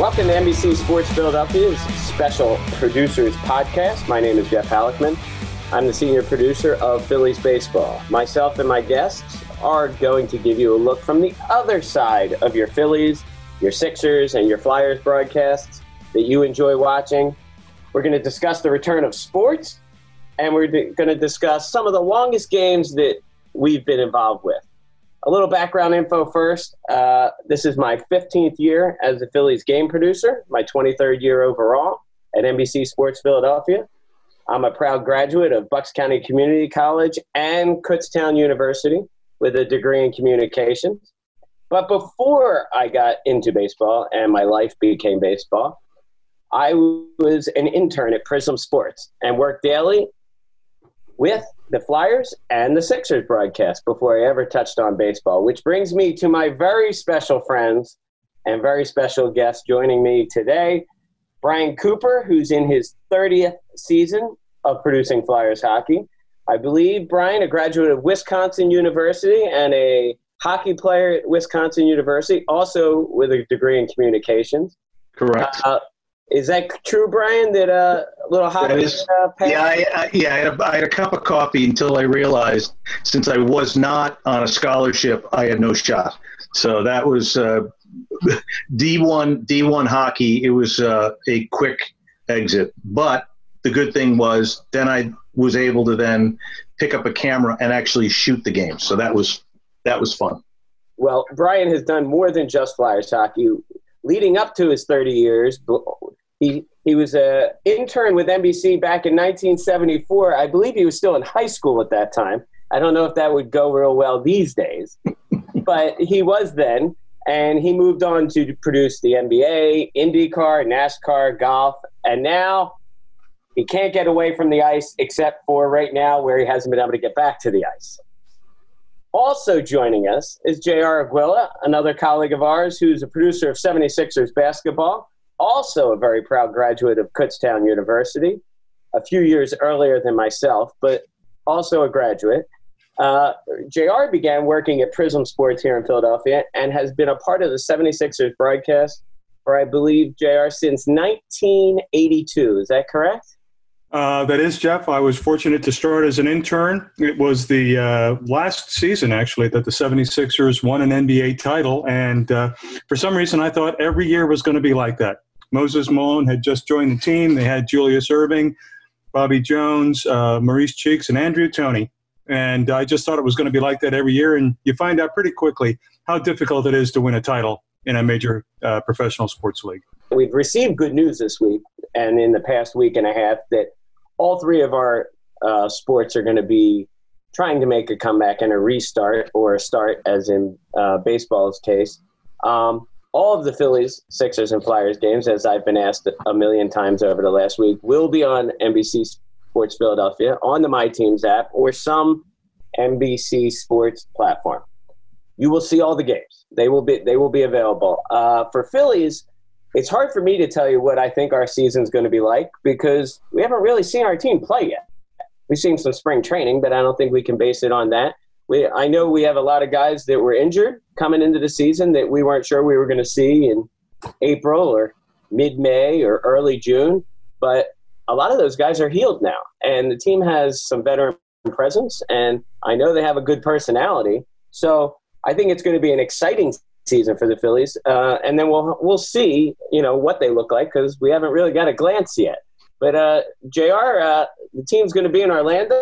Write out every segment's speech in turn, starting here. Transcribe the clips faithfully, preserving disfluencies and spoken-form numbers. Welcome to N B C Sports Philadelphia's Special Producers Podcast. My name is Jeff Halikman. I'm the senior producer of Phillies Baseball. Myself and my guests are going to give you a look from the other side of your Phillies, your Sixers, and your Flyers broadcasts that you enjoy watching. We're going to discuss the return of sports, and we're going to discuss some of the longest games that we've been involved with. A little background info first. Uh, this is my fifteenth year as the Phillies game producer, my twenty-third year overall at N B C Sports Philadelphia. I'm a proud graduate of Bucks County Community College and Kutztown University with a degree in communications. But before I got into baseball and my life became baseball, I was an intern at Prism Sports and worked daily with the Flyers and the Sixers broadcast before I ever touched on baseball, which brings me to my very special friends and very special guest joining me today, Bryan Cooper, who's in his thirtieth season of producing Flyers hockey. I believe, Bryan, a graduate of Wisconsin University and a hockey player at Wisconsin University, also with a degree in communications. Correct. Uh, Is that true, Bryan, that uh, a little hockey uh, pass? Yeah, I, I, yeah I, had a, I had a cup of coffee until I realized since I was not on a scholarship, I had no shot. So that was uh, D one D one hockey. It was uh, a quick exit. But the good thing was then I was able to then pick up a camera and actually shoot the game. So that was that was fun. Well, Bryan has done more than just Flyers hockey. Leading up to his thirty years, he he was an intern with N B C back in nineteen seventy-four. I believe he was still in high school at that time. I don't know if that would go real well these days, but he was then, and he moved on to produce the N B A, IndyCar, NASCAR, golf, and now he can't get away from the ice except for right now where he hasn't been able to get back to the ice. Also joining us is J R Aguila, another colleague of ours who's a producer of seventy-sixers basketball, also a very proud graduate of Kutztown University, a few years earlier than myself, but also a graduate. Uh, J R began working at Prism Sports here in Philadelphia and has been a part of the seventy-sixers broadcast for, I believe, J R, since nineteen eighty-two. Is that correct? Uh, that is, Jeff. I was fortunate to start as an intern. It was the uh, last season, actually, that the seventy-sixers won an N B A title. And uh, for some reason, I thought every year was going to be like that. Moses Malone had just joined the team. They had Julius Erving, Bobby Jones, uh, Maurice Cheeks, and Andrew Toney. And I just thought it was going to be like that every year. And you find out pretty quickly how difficult it is to win a title in a major uh, professional sports league. We've received good news this week and in the past week and a half that all three of our uh, sports are going to be trying to make a comeback and a restart or a start, as in uh, baseball's case. Um, all of the Phillies, Sixers, and Flyers games, as I've been asked a million times over the last week, will be on N B C Sports Philadelphia, on the My Teams app, or some N B C Sports platform. You will see all the games. They will be, they will be available. Uh, for Phillies, it's hard for me to tell you what I think our season's going to be like because we haven't really seen our team play yet. We've seen some spring training, but I don't think we can base it on that. We, I know we have a lot of guys that were injured coming into the season that we weren't sure we were going to see in April or mid-May or early June, but a lot of those guys are healed now, and the team has some veteran presence, and I know they have a good personality. So I think it's going to be an exciting season for the Phillies, uh, and then we'll we'll see, you know, what they look like because we haven't really got a glance yet. But uh, J R, uh, the team's going to be in Orlando.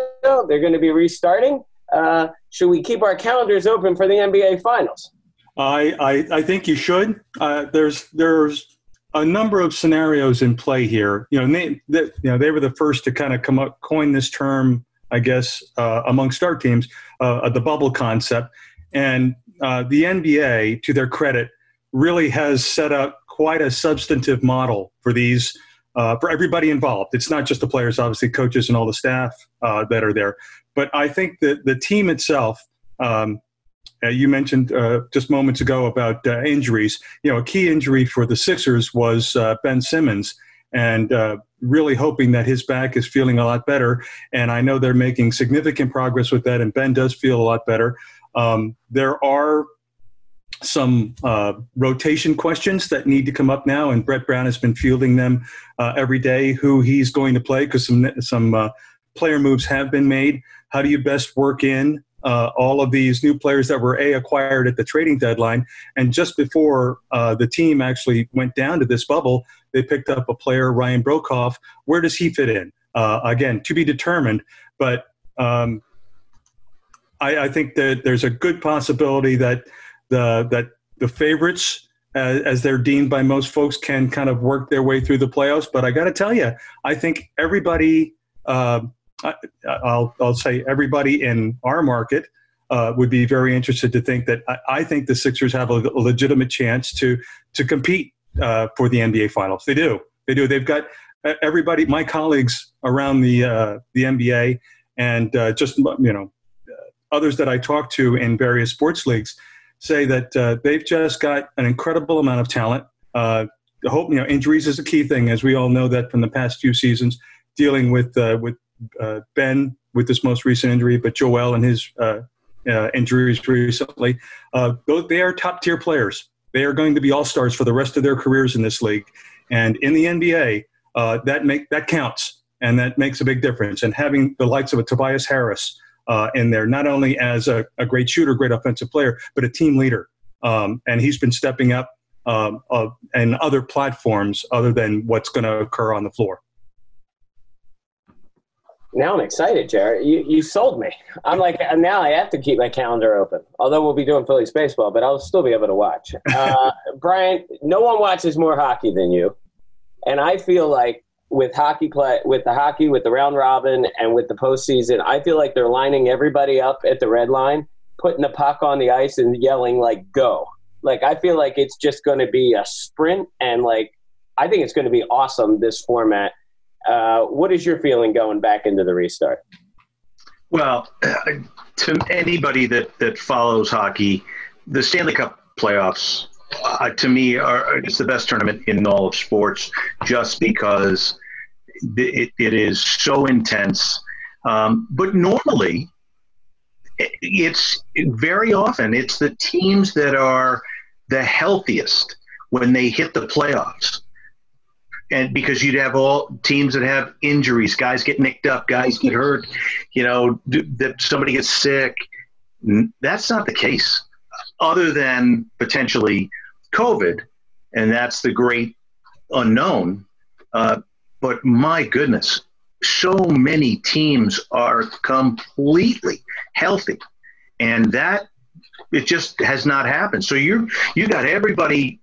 They're going to be restarting. Uh, should we keep our calendars open for the N B A Finals? I I, I think you should. Uh, there's there's a number of scenarios in play here. You know, they, they, you know, they were the first to kind of come up, coin this term, I guess, uh, amongst our teams, uh, the bubble concept. And uh, the N B A, to their credit, really has set up quite a substantive model for these, uh, for everybody involved. It's not just the players, obviously, coaches and all the staff uh, that are there. But I think that the team itself, um, uh, you mentioned uh, just moments ago about uh, injuries. You know, a key injury for the Sixers was uh, Ben Simmons, and uh, really hoping that his back is feeling a lot better. And I know they're making significant progress with that, and Ben does feel a lot better. Um, there are some uh, rotation questions that need to come up now, and Brett Brown has been fielding them uh, every day, who he's going to play, because some, some uh, player moves have been made. How do you best work in uh, all of these new players that were, A, acquired at the trading deadline? And just before uh, the team actually went down to this bubble, they picked up a player, Ryan Brokoff. Where does he fit in? Uh, again, to be determined, but um, I, I think that there's a good possibility that the that the favorites, as, as they're deemed by most folks, can kind of work their way through the playoffs. But I got to tell you, I think everybody uh, – I, I'll, I'll say everybody in our market uh, would be very interested to think that I, I think the Sixers have a, a legitimate chance to to compete uh, for the N B A Finals. They do. They do. They've got everybody, my colleagues around the uh, the N B A and uh, just, you know, others that I talk to in various sports leagues say that uh, they've just got an incredible amount of talent. Uh, the hope, you know, injuries is a key thing, as we all know that from the past few seasons, dealing with uh, with Uh, Ben with this most recent injury, but Joel and his uh, uh, injuries recently. Uh, they are top-tier players. They are going to be all-stars for the rest of their careers in this league. And in the N B A, uh, that make that counts, and that makes a big difference. And having the likes of a Tobias Harris uh, in there, not only as a, a great shooter, great offensive player, but a team leader. Um, and he's been stepping up um, uh, in other platforms other than what's going to occur on the floor. Now I'm excited, Jared. You you sold me. I'm like, now I have to keep my calendar open. Although we'll be doing Phillies baseball, but I'll still be able to watch. Uh, Bryan, no one watches more hockey than you, and I feel like with hockey play, with the hockey, with the round robin, and with the postseason, I feel like they're lining everybody up at the red line, putting the puck on the ice, and yelling like "Go!" Like I feel like it's just going to be a sprint, and like I think it's going to be awesome, this format. Uh, what is your feeling going back into the restart? Well, to anybody that, that follows hockey, the Stanley Cup playoffs, uh, to me, are it's the best tournament in all of sports, just because it, it is so intense. Um, but normally, it's very often it's the teams that are the healthiest when they hit the playoffs. And because you'd have all teams that have injuries, guys get nicked up, guys get hurt, you know, that somebody gets sick. That's not the case, other than potentially COVID, and that's the great unknown. Uh, but my goodness, so many teams are completely healthy, and that it just has not happened. So you you got everybody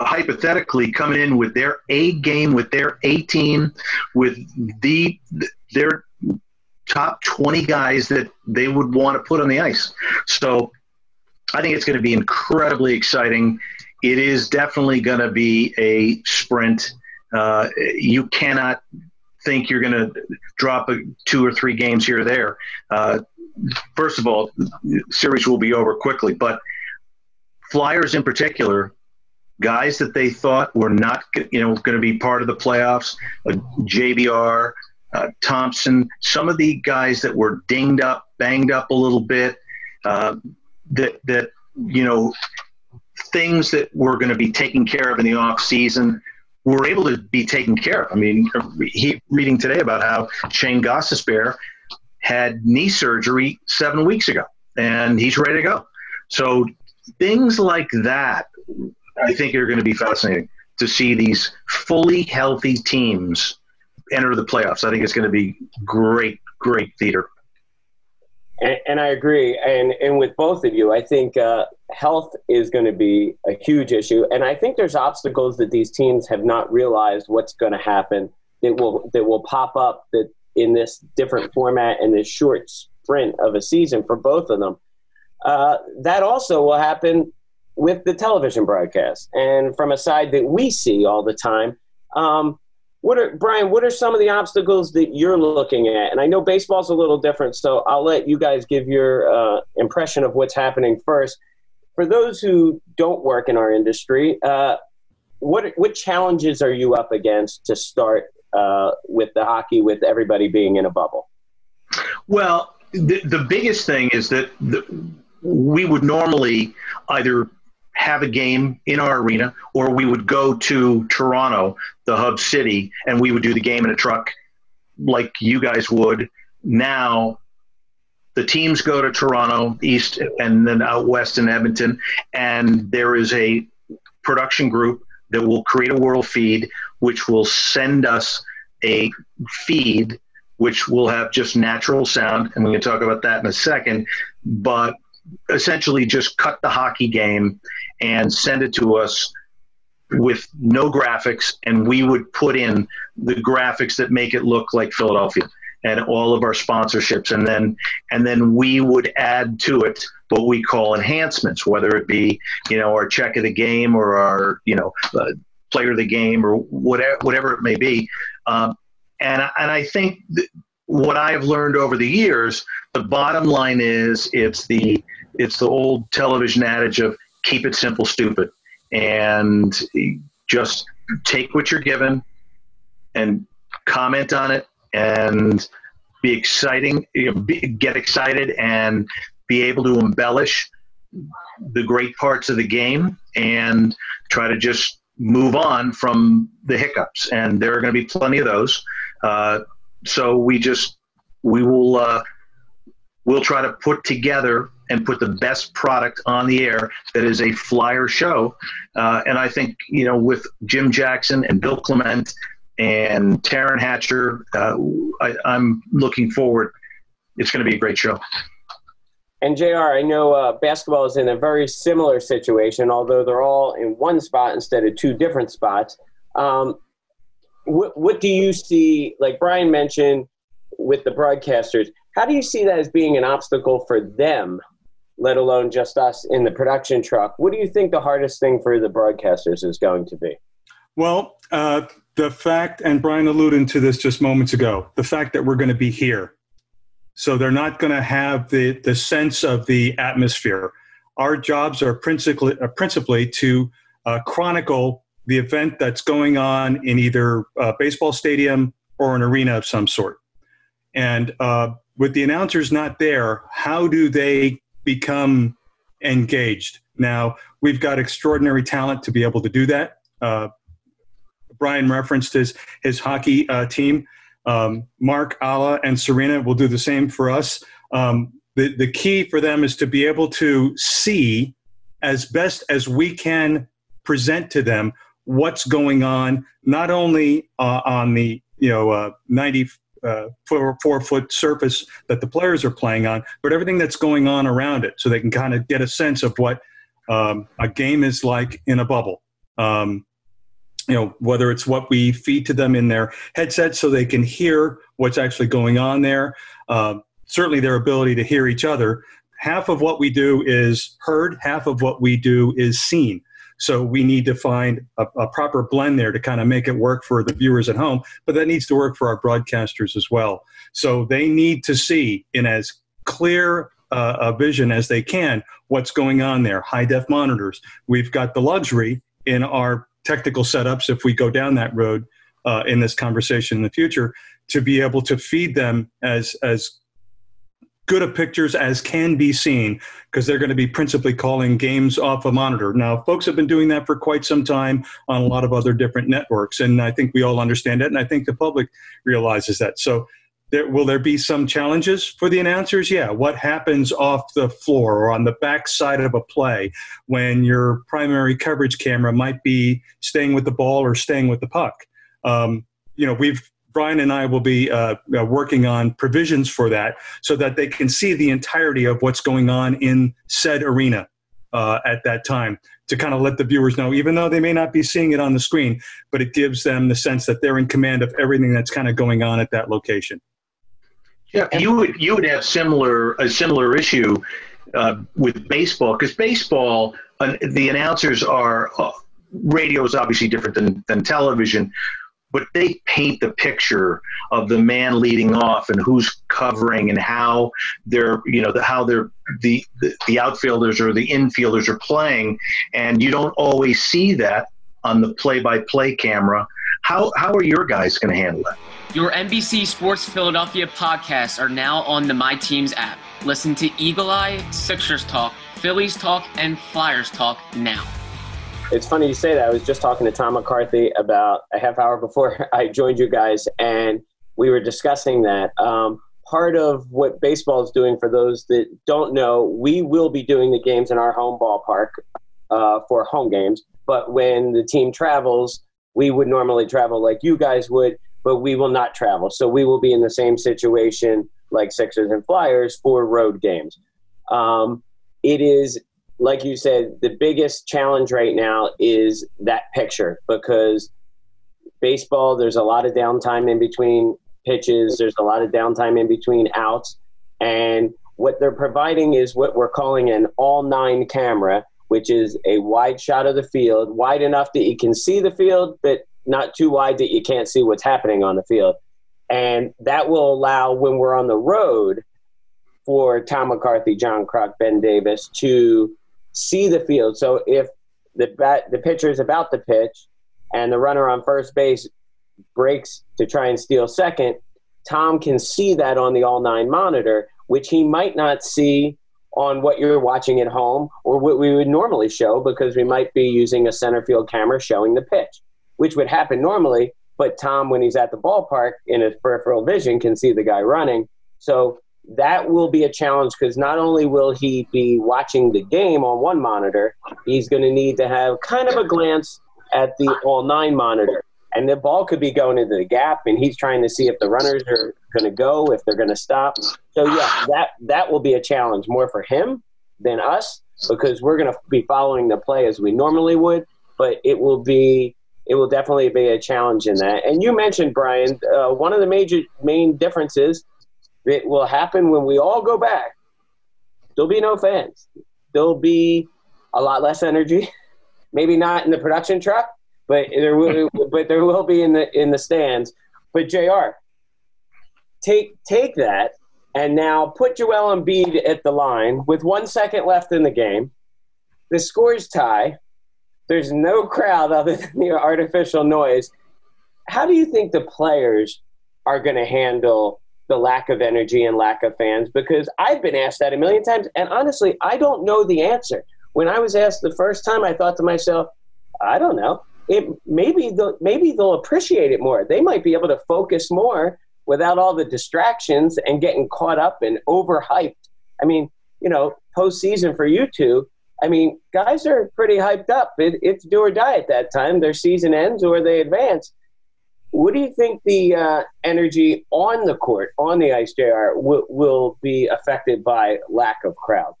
hypothetically coming in with their A game, with their A team, with the their top twenty guys that they would want to put on the ice. So I think it's going to be incredibly exciting. It is definitely going to be a sprint. Uh, you cannot think you're going to drop a, two or three games here or there. Uh, first of all, series will be over quickly, but Flyers in particular, guys that they thought were not, you know, going to be part of the playoffs, uh, J B R, uh, Thompson, some of the guys that were dinged up, banged up a little bit, uh, that that you know, things that were going to be taken care of in the off season were able to be taken care of. I mean, he reading today about how Shane Gostisbehere had knee surgery seven weeks ago, and he's ready to go. So things like that, I think you're going to be fascinating to see these fully healthy teams enter the playoffs. I think it's going to be great, great theater. And, and I agree. And, and with both of you, I think uh, health is going to be a huge issue. And I think there's obstacles that these teams have not realized what's going to happen that will, that will pop up that in this different format and this short sprint of a season for both of them. Uh, that also will happen with the television broadcast. And from a side that we see all the time, um, what are, Bryan, what are some of the obstacles that you're looking at? And I know baseball's a little different, so I'll let you guys give your uh, impression of what's happening first. For those who don't work in our industry, uh, what what challenges are you up against to start uh, with the hockey, with everybody being in a bubble? Well, the, the biggest thing is that the, we would normally either – have a game in our arena, or we would go to Toronto, the hub city, and we would do the game in a truck like you guys would. Now the teams go to Toronto East and then out West in Edmonton, and there is a production group that will create a world feed, which will send us a feed, which will have just natural sound. And we can talk about that in a second, but essentially just cut the hockey game and send it to us with no graphics, and we would put in the graphics that make it look like Philadelphia and all of our sponsorships, and then and then we would add to it what we call enhancements, whether it be, you know, our check of the game or our, you know, uh, player of the game or whatever whatever it may be. Um, and and I think th- what I have learned over the years, the bottom line is it's the it's the old television adage of keep it simple, stupid, and just take what you're given and comment on it and be exciting, you know, be, get excited and be able to embellish the great parts of the game and try to just move on from the hiccups. And there are going to be plenty of those. Uh, so we just we will uh, we'll try to put together and put the best product on the air that is a Flyer show. Uh, and I think, you know, with Jim Jackson and Bill Clement and Taron Hatcher, uh, I, I'm looking forward. It's going to be a great show. And J R, I know uh, basketball is in a very similar situation, although they're all in one spot instead of two different spots. Um, what, what do you see, like Bryan mentioned, with the broadcasters, how do you see that as being an obstacle for them, let alone just us in the production truck? What do you think the hardest thing for the broadcasters is going to be? Well, uh, the fact, and Bryan alluded to this just moments ago, the fact that we're going to be here. So they're not going to have the, the sense of the atmosphere. Our jobs are principally, uh, principally to uh, chronicle the event that's going on in either a baseball stadium or an arena of some sort. And uh, with the announcers not there, how do they become engaged? Now, we've got extraordinary talent to be able to do that. Uh, Bryan referenced his, his hockey uh, team. Um, Mark, Ala, and Serena will do the same for us. Um, the, the key for them is to be able to see as best as we can present to them what's going on, not only uh, on the, you know, uh, ninety Uh, four, four foot surface that the players are playing on, but everything that's going on around it, so they can kind of get a sense of what um, a game is like in a bubble. Um, you know, whether it's what we feed to them in their headsets so they can hear what's actually going on there. Uh, certainly their ability to hear each other. Half of what we do is heard, half of what we do is seen. So we need to find a, a proper blend there to kind of make it work for the viewers at home, but that needs to work for our broadcasters as well. So they need to see in as clear uh, a vision as they can what's going on there. High-def monitors. We've got the luxury in our technical setups, if we go down that road uh, in this conversation in the future, to be able to feed them as as good of pictures as can be seen, because they're going to be principally calling games off a monitor. Now, folks have been doing that for quite some time on a lot of other different networks, and I think we all understand that, and I think the public realizes that. So there, will there be some challenges for the announcers? Yeah. What happens off the floor or on the back side of a play when your primary coverage camera might be staying with the ball or staying with the puck? Um, you know, we've Bryan and I will be uh, working on provisions for that so that they can see the entirety of what's going on in said arena uh, at that time, to kind of let the viewers know, even though they may not be seeing it on the screen, but it gives them the sense that they're in command of everything that's kind of going on at that location. Yeah, you would you would have similar a similar issue uh, with baseball, because baseball, uh, the announcers are uh, radio is obviously different than than television, but they paint the picture of the man leading off and who's covering and how they're you know the, how they're the, the the outfielders or the infielders are playing, and you don't always see that on the play-by-play camera. How how are your guys going to handle that? Your N B C Sports Philadelphia podcasts are now on the My Teams app. Listen to Eagle Eye, Sixers Talk, Phillies Talk, and Flyers Talk now. It's funny you say that. I was just talking to Tom McCarthy about a half hour before I joined you guys, and we were discussing that. Um, part of what baseball is doing, for those that don't know, we will be doing the games in our home ballpark uh, for home games, but when the team travels, we would normally travel like you guys would, but we will not travel. So we will be in the same situation like Sixers and Flyers for road games. Um, it is, like you said, the biggest challenge right now is that picture, because baseball, there's a lot of downtime in between pitches. There's a lot of downtime in between outs. And what they're providing is what we're calling an all nine camera, which is a wide shot of the field, wide enough that you can see the field, but not too wide that you can't see what's happening on the field. And that will allow, when we're on the road, for Tom McCarthy, John Crock, Ben Davis to see the field. So if the bat, the pitcher is about to pitch and the runner on first base breaks to try and steal second, Tom can see that on the all nine monitor, which he might not see on what you're watching at home or what we would normally show, because we might be using a center field camera showing the pitch, which would happen normally, but Tom, when he's at the ballpark in his peripheral vision, can see the guy running. So that will be a challenge, because not only will he be watching the game on one monitor, he's going to need to have kind of a glance at the all nine monitor. And the ball could be going into the gap, and he's trying to see if the runners are going to go, if they're going to stop. So, yeah, that, that will be a challenge more for him than us, because we're going to be following the play as we normally would, but it will be – it will definitely be a challenge in that. And you mentioned, Bryan, uh, one of the major main differences, it will happen when we all go back. There'll be no fans. There'll be a lot less energy. Maybe not in the production truck, but there will, but there will be in the in the stands. But J R, take take that and now put Joel Embiid at the line with one second left in the game. The score's tie. There's no crowd other than the artificial noise. How do you think the players are going to handle the lack of energy and lack of fans? Because I've been asked that a million times, and honestly, I don't know the answer. When I was asked the first time, I thought to myself, I don't know. It maybe they'll, maybe they'll appreciate it more. They might be able to focus more without all the distractions and getting caught up and overhyped. I mean, you know, postseason for you two, I mean, guys are pretty hyped up. It, it's do or die at that time. Their season ends or they advance. What do you think the uh, energy on the court, on the ice, J R, w- will be affected by lack of crowd?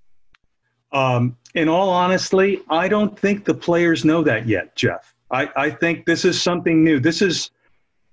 Um, in all honesty, I don't think the players know that yet, Jeff. I, I think this is something new. This is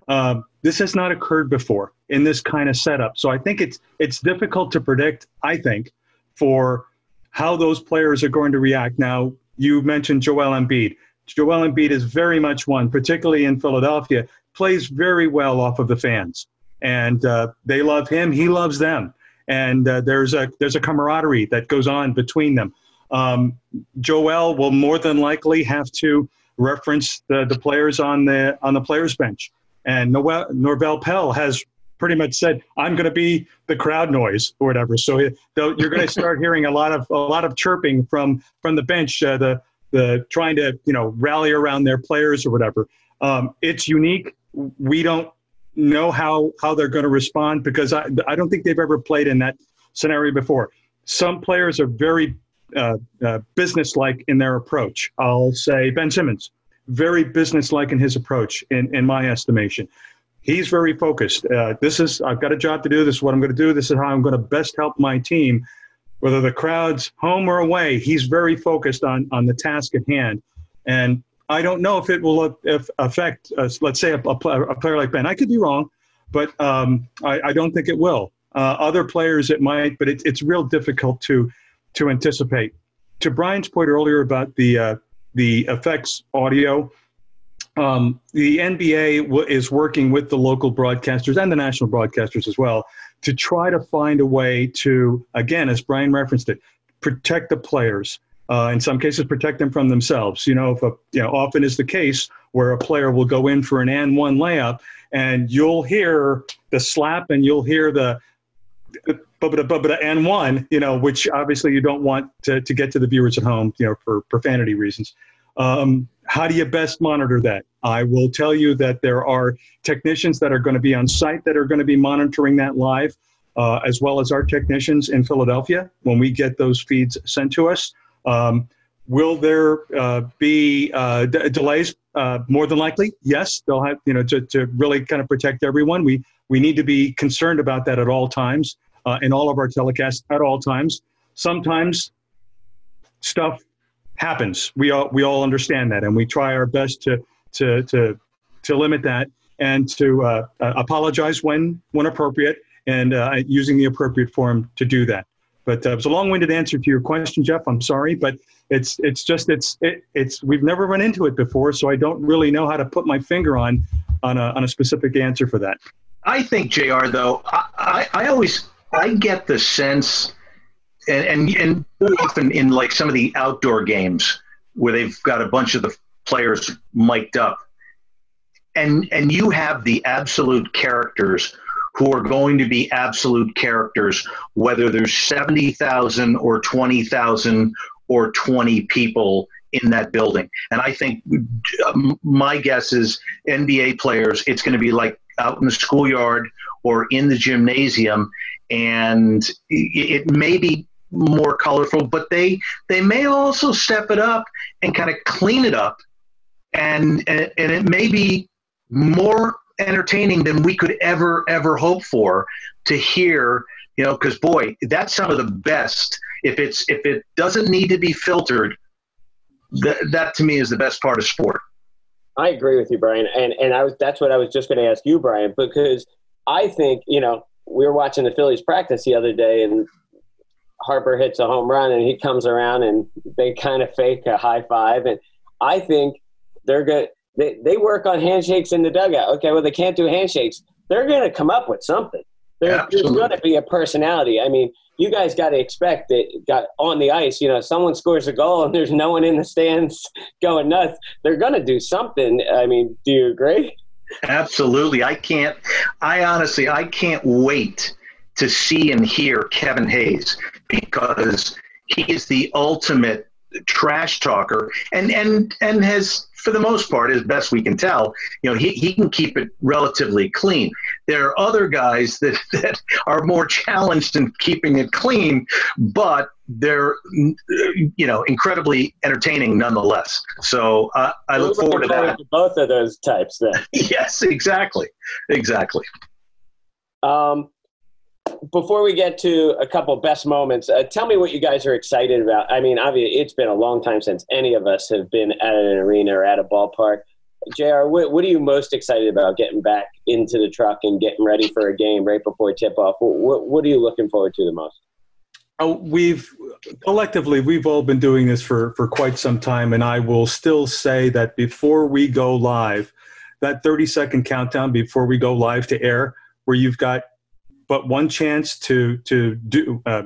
uh, this has not occurred before in this kind of setup. So I think it's it's difficult to predict, I think, for how those players are going to react. Now, you mentioned Joel Embiid. Joel Embiid is very much one, particularly in Philadelphia, plays very well off of the fans. And uh, they love him, he loves them. And uh, there's a there's a camaraderie that goes on between them. Um, Joel will more than likely have to reference the, the players on the on the players bench. And Noel, Norvell Pell has pretty much said, I'm going to be the crowd noise or whatever. So you're going to start hearing a lot of a lot of chirping from from the bench, uh, the the trying to you know rally around their players or whatever. Um, it's unique. We don't know how how they're going to respond, because I I don't think they've ever played in that scenario before. Some players are very uh, uh, businesslike in their approach. I'll say Ben Simmons, very businesslike in his approach, in in my estimation. He's very focused. Uh, this is, I've got a job to do. This is what I'm going to do. This is how I'm going to best help my team. Whether the crowd's home or away, he's very focused on, on the task at hand. And I don't know if it will if affect, uh, let's say, a, a player like Ben. I could be wrong, but um, I, I don't think it will. Uh, other players it might, but it, it's real difficult to to anticipate. To Brian's point earlier about the uh, the effects audio, Um, the N B A w- is working with the local broadcasters and the national broadcasters as well to try to find a way to, again, as Brian referenced it, protect the players. Uh, in some cases, protect them from themselves. You know, if a, you know, often is the case where a player will go in for an and one layup, and you'll hear the slap and you'll hear the bubba bubba and one. You know, which obviously you don't want to to get to the viewers at home. You know, for profanity reasons. Um, how do you best monitor that? I will tell you that there are technicians that are going to be on site that are going to be monitoring that live, uh, as well as our technicians in Philadelphia when we get those feeds sent to us. Um, will there uh, be uh, d- delays? Uh, more than likely, yes. They'll have, you know, to, to really kind of protect everyone. We we need to be concerned about that at all times, uh, in all of our telecasts at all times. Sometimes stuff happens. We all we all understand that, and we try our best to to to to limit that and to uh, uh, apologize when when appropriate and uh, using the appropriate form to do that. But uh, it was a long-winded answer to your question, Jeff. I'm sorry, but it's it's just it's it, it's we've never run into it before, so I don't really know how to put my finger on on a on a specific answer for that. I think, J R, though, I I, I always I get the sense. And, and and often in like some of the outdoor games where they've got a bunch of the players mic'd up, and and you have the absolute characters who are going to be absolute characters, whether there's seventy thousand or twenty thousand or twenty people in that building. And I think um, my guess is N B A players, it's going to be like out in the schoolyard or in the gymnasium, and it, it may be more colorful, but they they may also step it up and kind of clean it up, and, and and it may be more entertaining than we could ever ever hope for to hear, you know, because boy, that's some of the best. If it's if it doesn't need to be filtered, th- that to me is the best part of sport. I agree with you, Brian, and and I was that's what I was just going to ask you, Brian, because I think, you know, we were watching the Phillies practice the other day, and Harper hits a home run, and he comes around, and they kind of fake a high five. And I think they're good. They they work on handshakes in the dugout. Okay, well, they can't do handshakes. They're going to come up with something. There, there's going to be a personality. I mean, you guys got to expect that. Got on the ice, you know, someone scores a goal, and there's no one in the stands going nuts. They're going to do something. I mean, do you agree? Absolutely. I can't – I honestly, I can't wait to see and hear Kevin Hayes, because he is the ultimate trash talker, and, and, and has, for the most part, as best we can tell, you know, he, he can keep it relatively clean. There are other guys that, that are more challenged in keeping it clean, but they're, you know, incredibly entertaining nonetheless. So uh, I look forward to that. To both of those types then. Yes, exactly. Exactly. Um, before we get to a couple best moments, uh, tell me what you guys are excited about. I mean, obviously it's been a long time since any of us have been at an arena or at a ballpark. J R, what, what are you most excited about getting back into the truck and getting ready for a game right before tip-off? What, what are you looking forward to the most? Oh, we've collectively, we've all been doing this for, for quite some time, and I will still say that before we go live, that thirty-second countdown before we go live to air, where you've got but one chance to to do uh,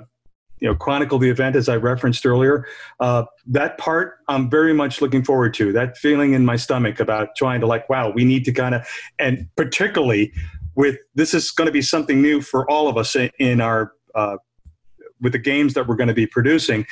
you know chronicle the event, as I referenced earlier, uh, that part I'm very much looking forward to. That feeling in my stomach about trying to like, wow, we need to kind of, and particularly with this is going to be something new for all of us in, in our uh, with the games that we're going to be producing.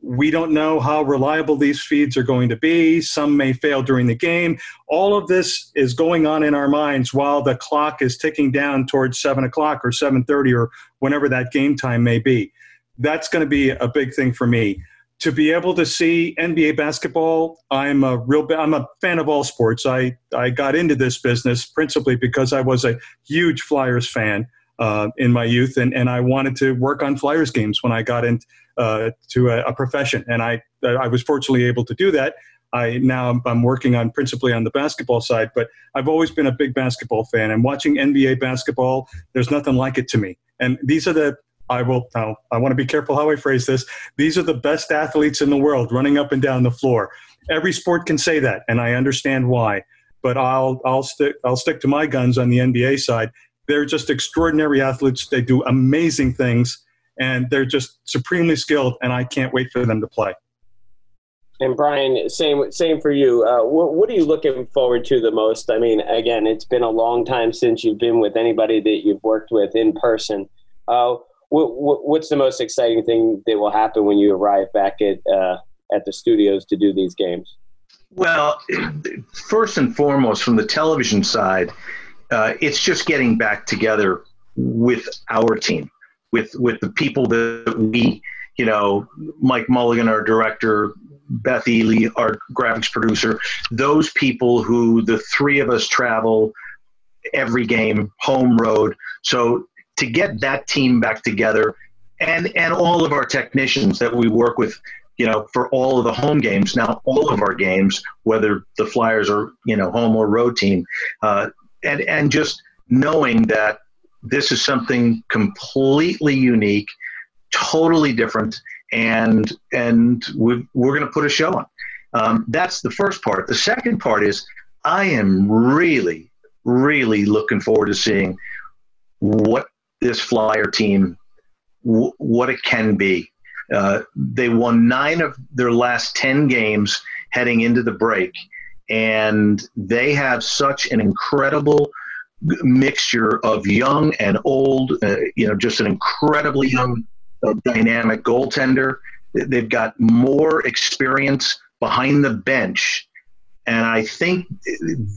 We don't know how reliable these feeds are going to be. Some may fail during the game. All of this is going on in our minds while the clock is ticking down towards seven o'clock or seven thirty or whenever that game time may be. That's going to be a big thing for me. to be able to see N B A basketball, I'm a real I'm a fan of all sports. I, I got into this business principally because I was a huge Flyers fan uh, in my youth, and, and I wanted to work on Flyers games when I got into uh, to a, a profession, and I I was fortunately able to do that. I now I'm working on principally on the basketball side, but I've always been a big basketball fan, and watching N B A basketball, there's nothing like it to me. And these are the I will now, I want to be careful how I phrase this. These are the best athletes in the world running up and down the floor. Every sport can say that, and I understand why, but I'll I'll stick I'll stick to my guns on the N B A side. They're just extraordinary athletes. They do amazing things, and they're just supremely skilled, and I can't wait for them to play. And Bryan, same same for you. Uh, what, what are you looking forward to the most? I mean, again, it's been a long time since you've been with anybody that you've worked with in person. Uh, What's the most exciting thing that will happen when you arrive back at uh, at the studios to do these games? Well, first and foremost, from the television side, uh, it's just getting back together with our team, with with the people that we, you know, Mike Mulligan, our director, Beth Ely, our graphics producer, those people who the three of us travel every game, home, road. So to get that team back together, and, and all of our technicians that we work with, you know, for all of the home games, now all of our games, whether the Flyers are, you know, home or road team, uh, and, and just knowing that this is something completely unique, totally different, and, and we've, we're going to put a show on. Um, that's the first part. The second part is I am really, really looking forward to seeing what this Flyer team, w- what it can be. Uh, they won nine of their last ten games heading into the break, and they have such an incredible mixture of young and old, uh, you know, just an incredibly young, uh, dynamic goaltender. They've got more experience behind the bench, and I think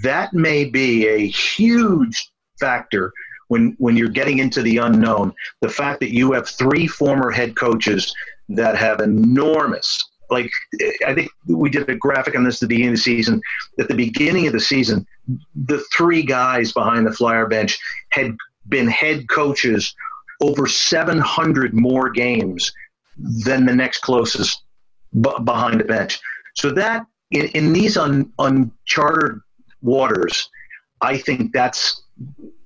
that may be a huge factor When when you're getting into the unknown. The fact that you have three former head coaches that have enormous, like I think we did a graphic on this at the beginning of the season. At the beginning of the season, the three guys behind the Flyer bench had been head coaches over seven hundred more games than the next closest b- behind the bench. So that in, in these un, uncharted waters, I think that's,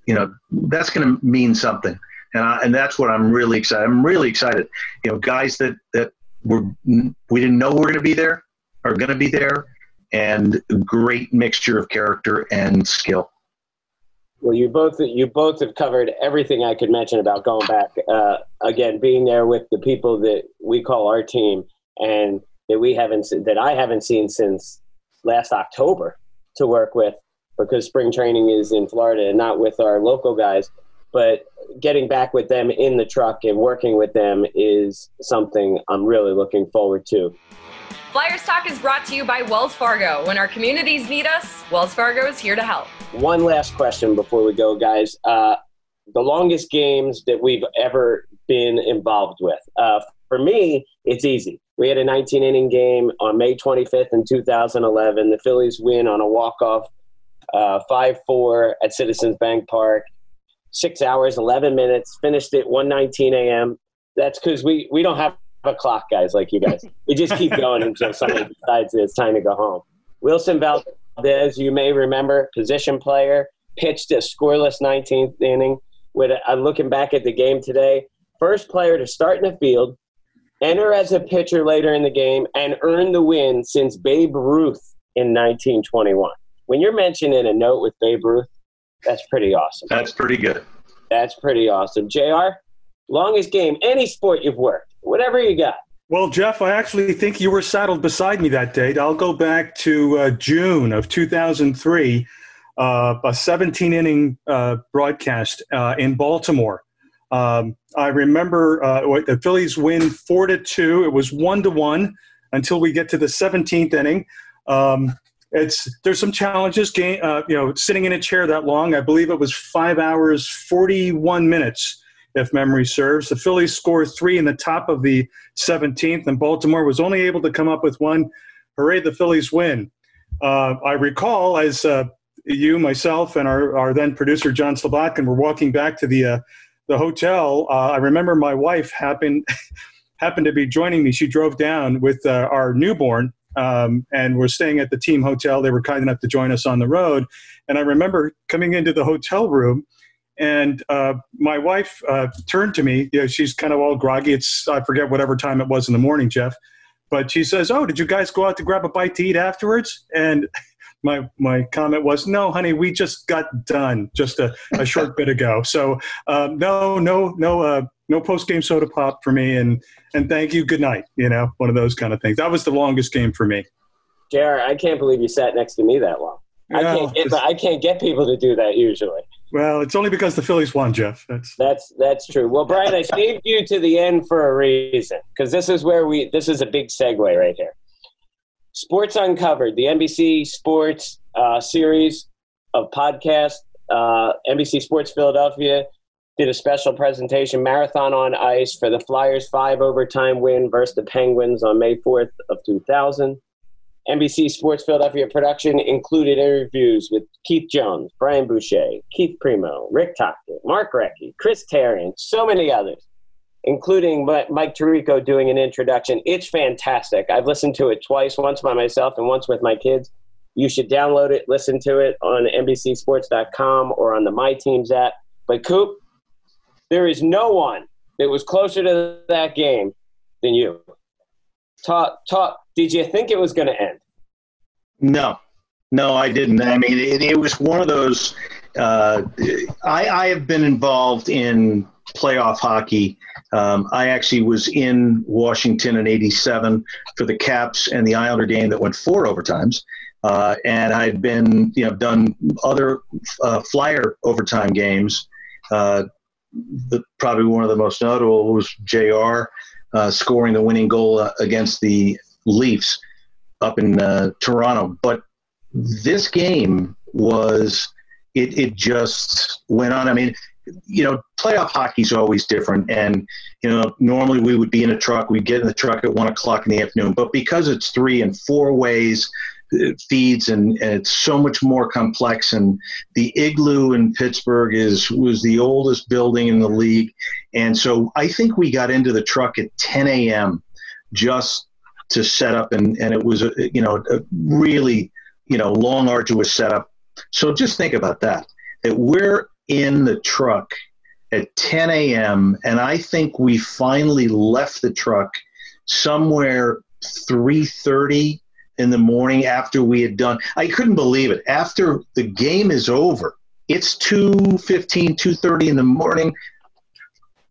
you know, that's going to mean something. And I, and that's what I'm really excited. I'm really excited. You know, guys that, that were, we didn't know were going to be there are going to be there, and a great mixture of character and skill. Well, you both, you both have covered everything I could mention about going back, uh, again, being there with the people that we call our team and that we haven't, that I haven't seen since last October to work with, because spring training is in Florida and not with our local guys. But getting back with them in the truck and working with them is something I'm really looking forward to. Flyers Talk is brought to you by Wells Fargo. When our communities need us, Wells Fargo is here to help. One last question before we go, guys. Uh, the longest games that we've ever been involved with. Uh, for me, it's easy. We had a nineteen-inning game on May twenty-fifth in two thousand eleven. The Phillies win on a walk-off five four at Citizens Bank Park, six hours, eleven minutes, finished at one nineteen a.m. That's because we, we don't have a clock, guys, like you guys. We just keep going until somebody decides that it's time to go home. Wilson Valdez, you may remember, position player, pitched a scoreless nineteenth inning. With I'm looking back at the game today, first player to start in the field, enter as a pitcher later in the game, and earn the win since Babe Ruth in nineteen twenty-one. When you're mentioned in a note with Babe Ruth, that's pretty awesome. That's pretty good. That's pretty awesome. J R, longest game, any sport you've worked, whatever you got. Well, Jeff, I actually think you were saddled beside me that day. I'll go back to uh, June of two thousand three, uh, a seventeen-inning uh, broadcast uh, in Baltimore. Um, I remember uh, the Phillies win four to two. It was one to one until we get to the seventeenth inning. Um It's there's some challenges, game, uh, you know, sitting in a chair that long. I believe it was five hours, forty-one minutes if memory serves. The Phillies scored three in the top of the seventeenth, and Baltimore was only able to come up with one. Hooray, the Phillies win. Uh, I recall as uh, you, myself, and our, our then producer, John Slobodkin, were walking back to the uh, the hotel. Uh, I remember my wife happened happened to be joining me. She drove down with uh, our newborn, Um, and we're staying at the team hotel. They were kind enough to join us on the road. And I remember coming into the hotel room, and uh, my wife uh, turned to me. You know, she's kind of all groggy. It's, I forget whatever time it was in the morning, Jeff. But she says, "Oh, did you guys go out to grab a bite to eat afterwards?" And my my comment was, "No, honey, we just got done just a, a short bit ago." So uh, no, no, no, uh, no post-game soda pop for me, and and thank you, good night. You know, one of those kind of things. That was the longest game for me. J R, I can't believe you sat next to me that long. No, I can't get I can't get people to do that usually. Well, it's only because the Phillies won, Jeff. That's that's, that's true. Well, Bryan, I saved you to the end for a reason, because this is where we – this is a big segue right here. Sports Uncovered, the N B C Sports uh, series of podcasts, uh, N B C Sports Philadelphia did a special presentation, Marathon on Ice, for the Flyers' five-overtime win versus the Penguins on May fourth of two thousand. N B C Sports Philadelphia production included interviews with Keith Jones, Brian Boucher, Keith Primo, Rick Tockett, Mark Recchi, Chris Terry, so many others, including Mike Tirico doing an introduction. It's fantastic. I've listened to it twice, once by myself and once with my kids. You should download it, listen to it on N B C sports dot com or on the My Teams app. But, Coop, there is no one that was closer to that game than you. Talk, talk. Did you think it was going to end? No. No, I didn't. I mean, it, it was one of those uh, – I, I have been involved in playoff hockey. Um, I actually was in Washington in eighty-seven for the Caps and the Islander game that went four overtimes. Uh, and I've been – you know, done other uh, Flyer overtime games. Uh, the, probably one of the most notable was J R uh, scoring the winning goal uh, against the – Leafs up in uh, Toronto. But this game was, it, it just went on. I mean, you know, playoff hockey is always different. And, you know, normally we would be in a truck. We'd get in the truck at one o'clock in the afternoon. But because it's three and four ways, it feeds, and, and it's so much more complex. And the Igloo in Pittsburgh is was the oldest building in the league. And so I think we got into the truck at ten a.m. just to set up, and, and it was, a, you know, a really, you know, long, arduous setup. So just think about that, that we're in the truck at ten a.m. and I think we finally left the truck somewhere three thirty in the morning after we had done. I couldn't believe it. After the game is over, it's two fifteen, two thirty in the morning.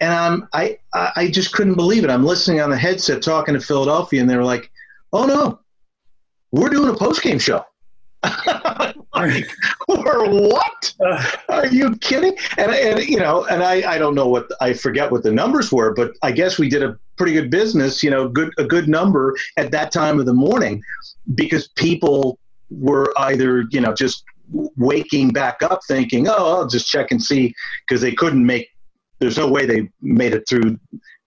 And I'm, I I just couldn't believe it. I'm listening on the headset talking to Philadelphia, and they were like, "Oh, no, we're doing a post-game show." Like, or what? Are you kidding? And, and you know, and I, I don't know what – I forget what the numbers were, but I guess we did a pretty good business, you know, good a good number at that time of the morning, because people were either, you know, just waking back up thinking, "Oh, I'll just check and see," because they couldn't make – there's no way they made it through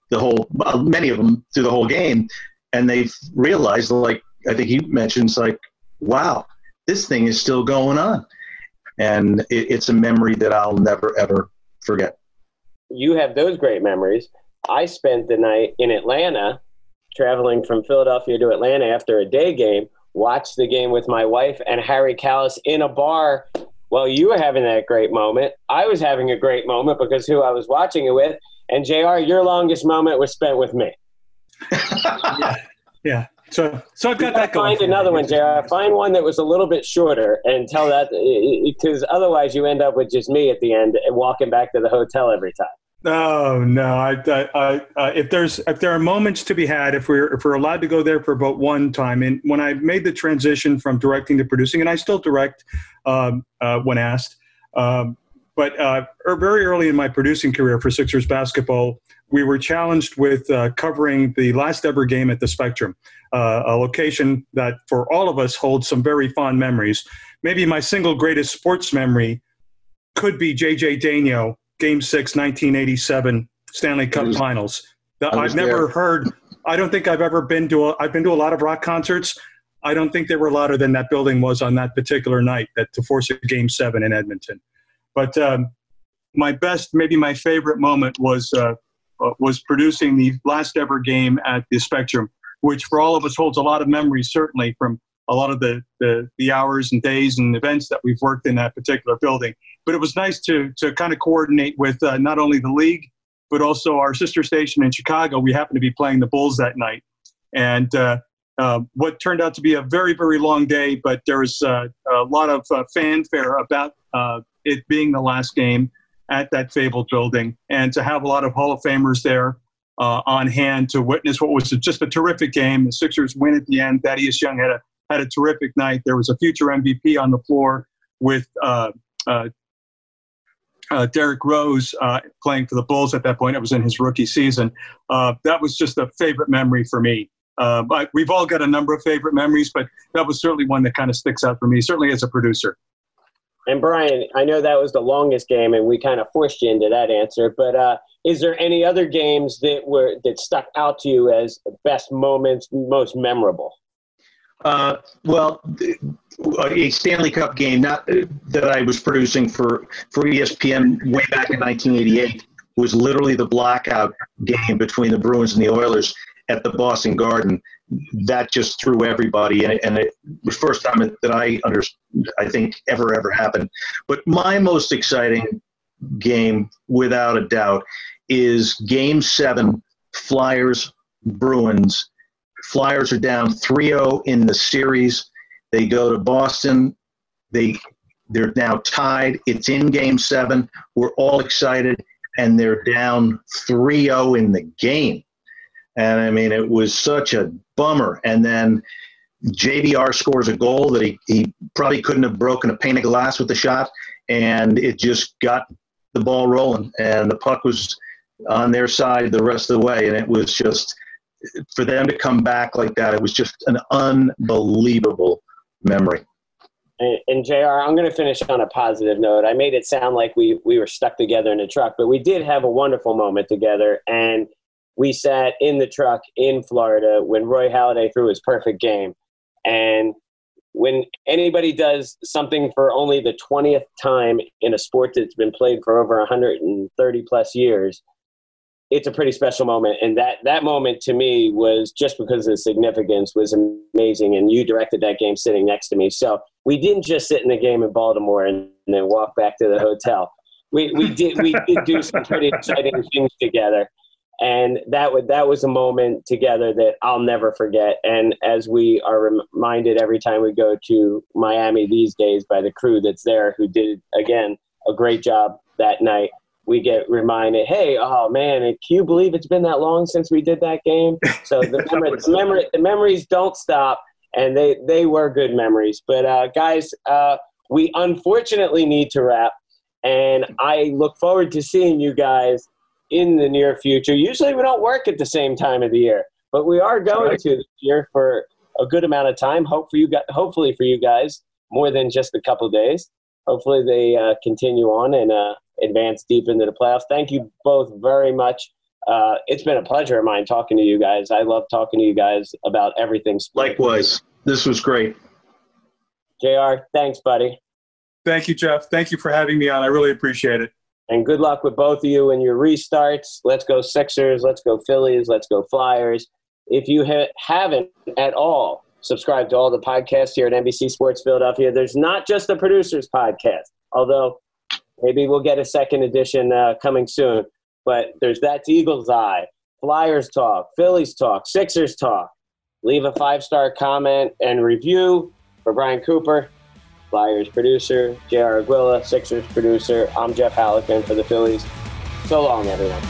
the whole, many of them through the whole game. And they've realized, like, I think he mentions, like, wow, this thing is still going on. And it, it's a memory that I'll never, ever forget. You have those great memories. I spent the night in Atlanta, traveling from Philadelphia to Atlanta after a day game, watched the game with my wife and Harry Callis in a bar. Well, you were having that great moment. I was having a great moment because who I was watching it with. And J R, your longest moment was spent with me. yeah. yeah. So, so I've got that going. Find another one, J R. Find one that was a little bit shorter and tell that, because otherwise you end up with just me at the end and walking back to the hotel every time. Oh no! I, I, I, if there's if there are moments to be had, if we're if we're allowed to go there for but one time, and when I made the transition from directing to producing, and I still direct um, uh, when asked, um, but uh, very early in my producing career for Sixers basketball, we were challenged with uh, covering the last ever game at the Spectrum, uh, a location that for all of us holds some very fond memories. Maybe my single greatest sports memory could be J J Daigneault Game Six, nineteen eighty-seven Stanley Cup was, Finals. The, I've never there. heard. I don't think I've ever been to. A, I've been to a lot of rock concerts. I don't think they were louder than that building was on that particular night that to force a Game Seven in Edmonton. But um, my best, maybe my favorite moment was uh, was producing the last ever game at the Spectrum, which for all of us holds a lot of memories, certainly from a lot of the, the, the hours and days and events that we've worked in that particular building. But it was nice to to kind of coordinate with uh, not only the league, but also our sister station in Chicago. We happened to be playing the Bulls that night. And uh, uh, what turned out to be a very, very long day, but there was uh, a lot of uh, fanfare about uh, it being the last game at that fabled building. And to have a lot of Hall of Famers there uh, on hand to witness what was just a terrific game. The Sixers win at the end. Thaddeus Young had a Had a terrific night. There was a future M V P on the floor with uh, uh, uh, Derrick Rose uh, playing for the Bulls at that point. It was in his rookie season. Uh, that was just a favorite memory for me. Uh, I, we've all got a number of favorite memories, but that was certainly one that kind of sticks out for me, certainly as a producer. And, Bryan, I know that was the longest game, and we kind of forced you into that answer, but uh, is there any other games that were that stuck out to you as best moments, most memorable? Uh, well, a Stanley Cup game not that I was producing for, for E S P N way back in nineteen eighty-eight was literally the blackout game between the Bruins and the Oilers at the Boston Garden. That just threw everybody, and, and it was the first time that I under, I think ever, ever happened. But my most exciting game, without a doubt, is Game seven, Flyers-Bruins. Flyers are down three oh in the series. They go to Boston. They, they're now tied. It's in Game seven. We're all excited, and they're down three oh in the game. And, I mean, it was such a bummer. And then J B R scores a goal that he, he probably couldn't have broken a pane of glass with the shot, and it just got the ball rolling. And the puck was on their side the rest of the way, and it was just – for them to come back like that, it was just an unbelievable memory. And, and J R, I'm going to finish on a positive note. I made it sound like we, we were stuck together in a truck, but we did have a wonderful moment together. And we sat in the truck in Florida when Roy Halladay threw his perfect game. And when anybody does something for only the twentieth time in a sport that's been played for over one hundred thirty plus years, it's a pretty special moment. And that, that moment to me was, just because of the significance, was amazing. And you directed that game sitting next to me. So we didn't just sit in the game in Baltimore and, and then walk back to the hotel. We, we did, we did do some pretty exciting things together. And that would, that was a moment together that I'll never forget. And as we are reminded every time we go to Miami these days by the crew that's there, who did, again, a great job that night. We get reminded, hey, oh, man, can you believe it's been that long since we did that game? So the, memory, the, memory, the memories don't stop, and they, they were good memories. But, uh, guys, uh, we unfortunately need to wrap, and I look forward to seeing you guys in the near future. Usually we don't work at the same time of the year, but we are going right. to this year for a good amount of time, Hope for you guys, hopefully for you guys, more than just a couple days. Hopefully they uh, continue on and uh, advance deep into the playoffs. Thank you both very much. Uh, it's been a pleasure of mine talking to you guys. I love talking to you guys about everything. Likewise. This was great. J R, thanks, buddy. Thank you, Jeff. Thank you for having me on. I really appreciate it. And good luck with both of you and your restarts. Let's go Sixers. Let's go Phillies. Let's go Flyers. If you ha- haven't at all, subscribe to all the podcasts here at N B C Sports Philadelphia. There's not just the Producers Podcast, although maybe we'll get a second edition uh, coming soon. But there's That's Eagles Eye, Flyers Talk, Phillies Talk, Sixers Talk. Leave a five-star comment and review. For Bryan Cooper, Flyers producer, J R Aguila, Sixers producer, I'm Jeff Halikman for the Phillies. So long, everyone.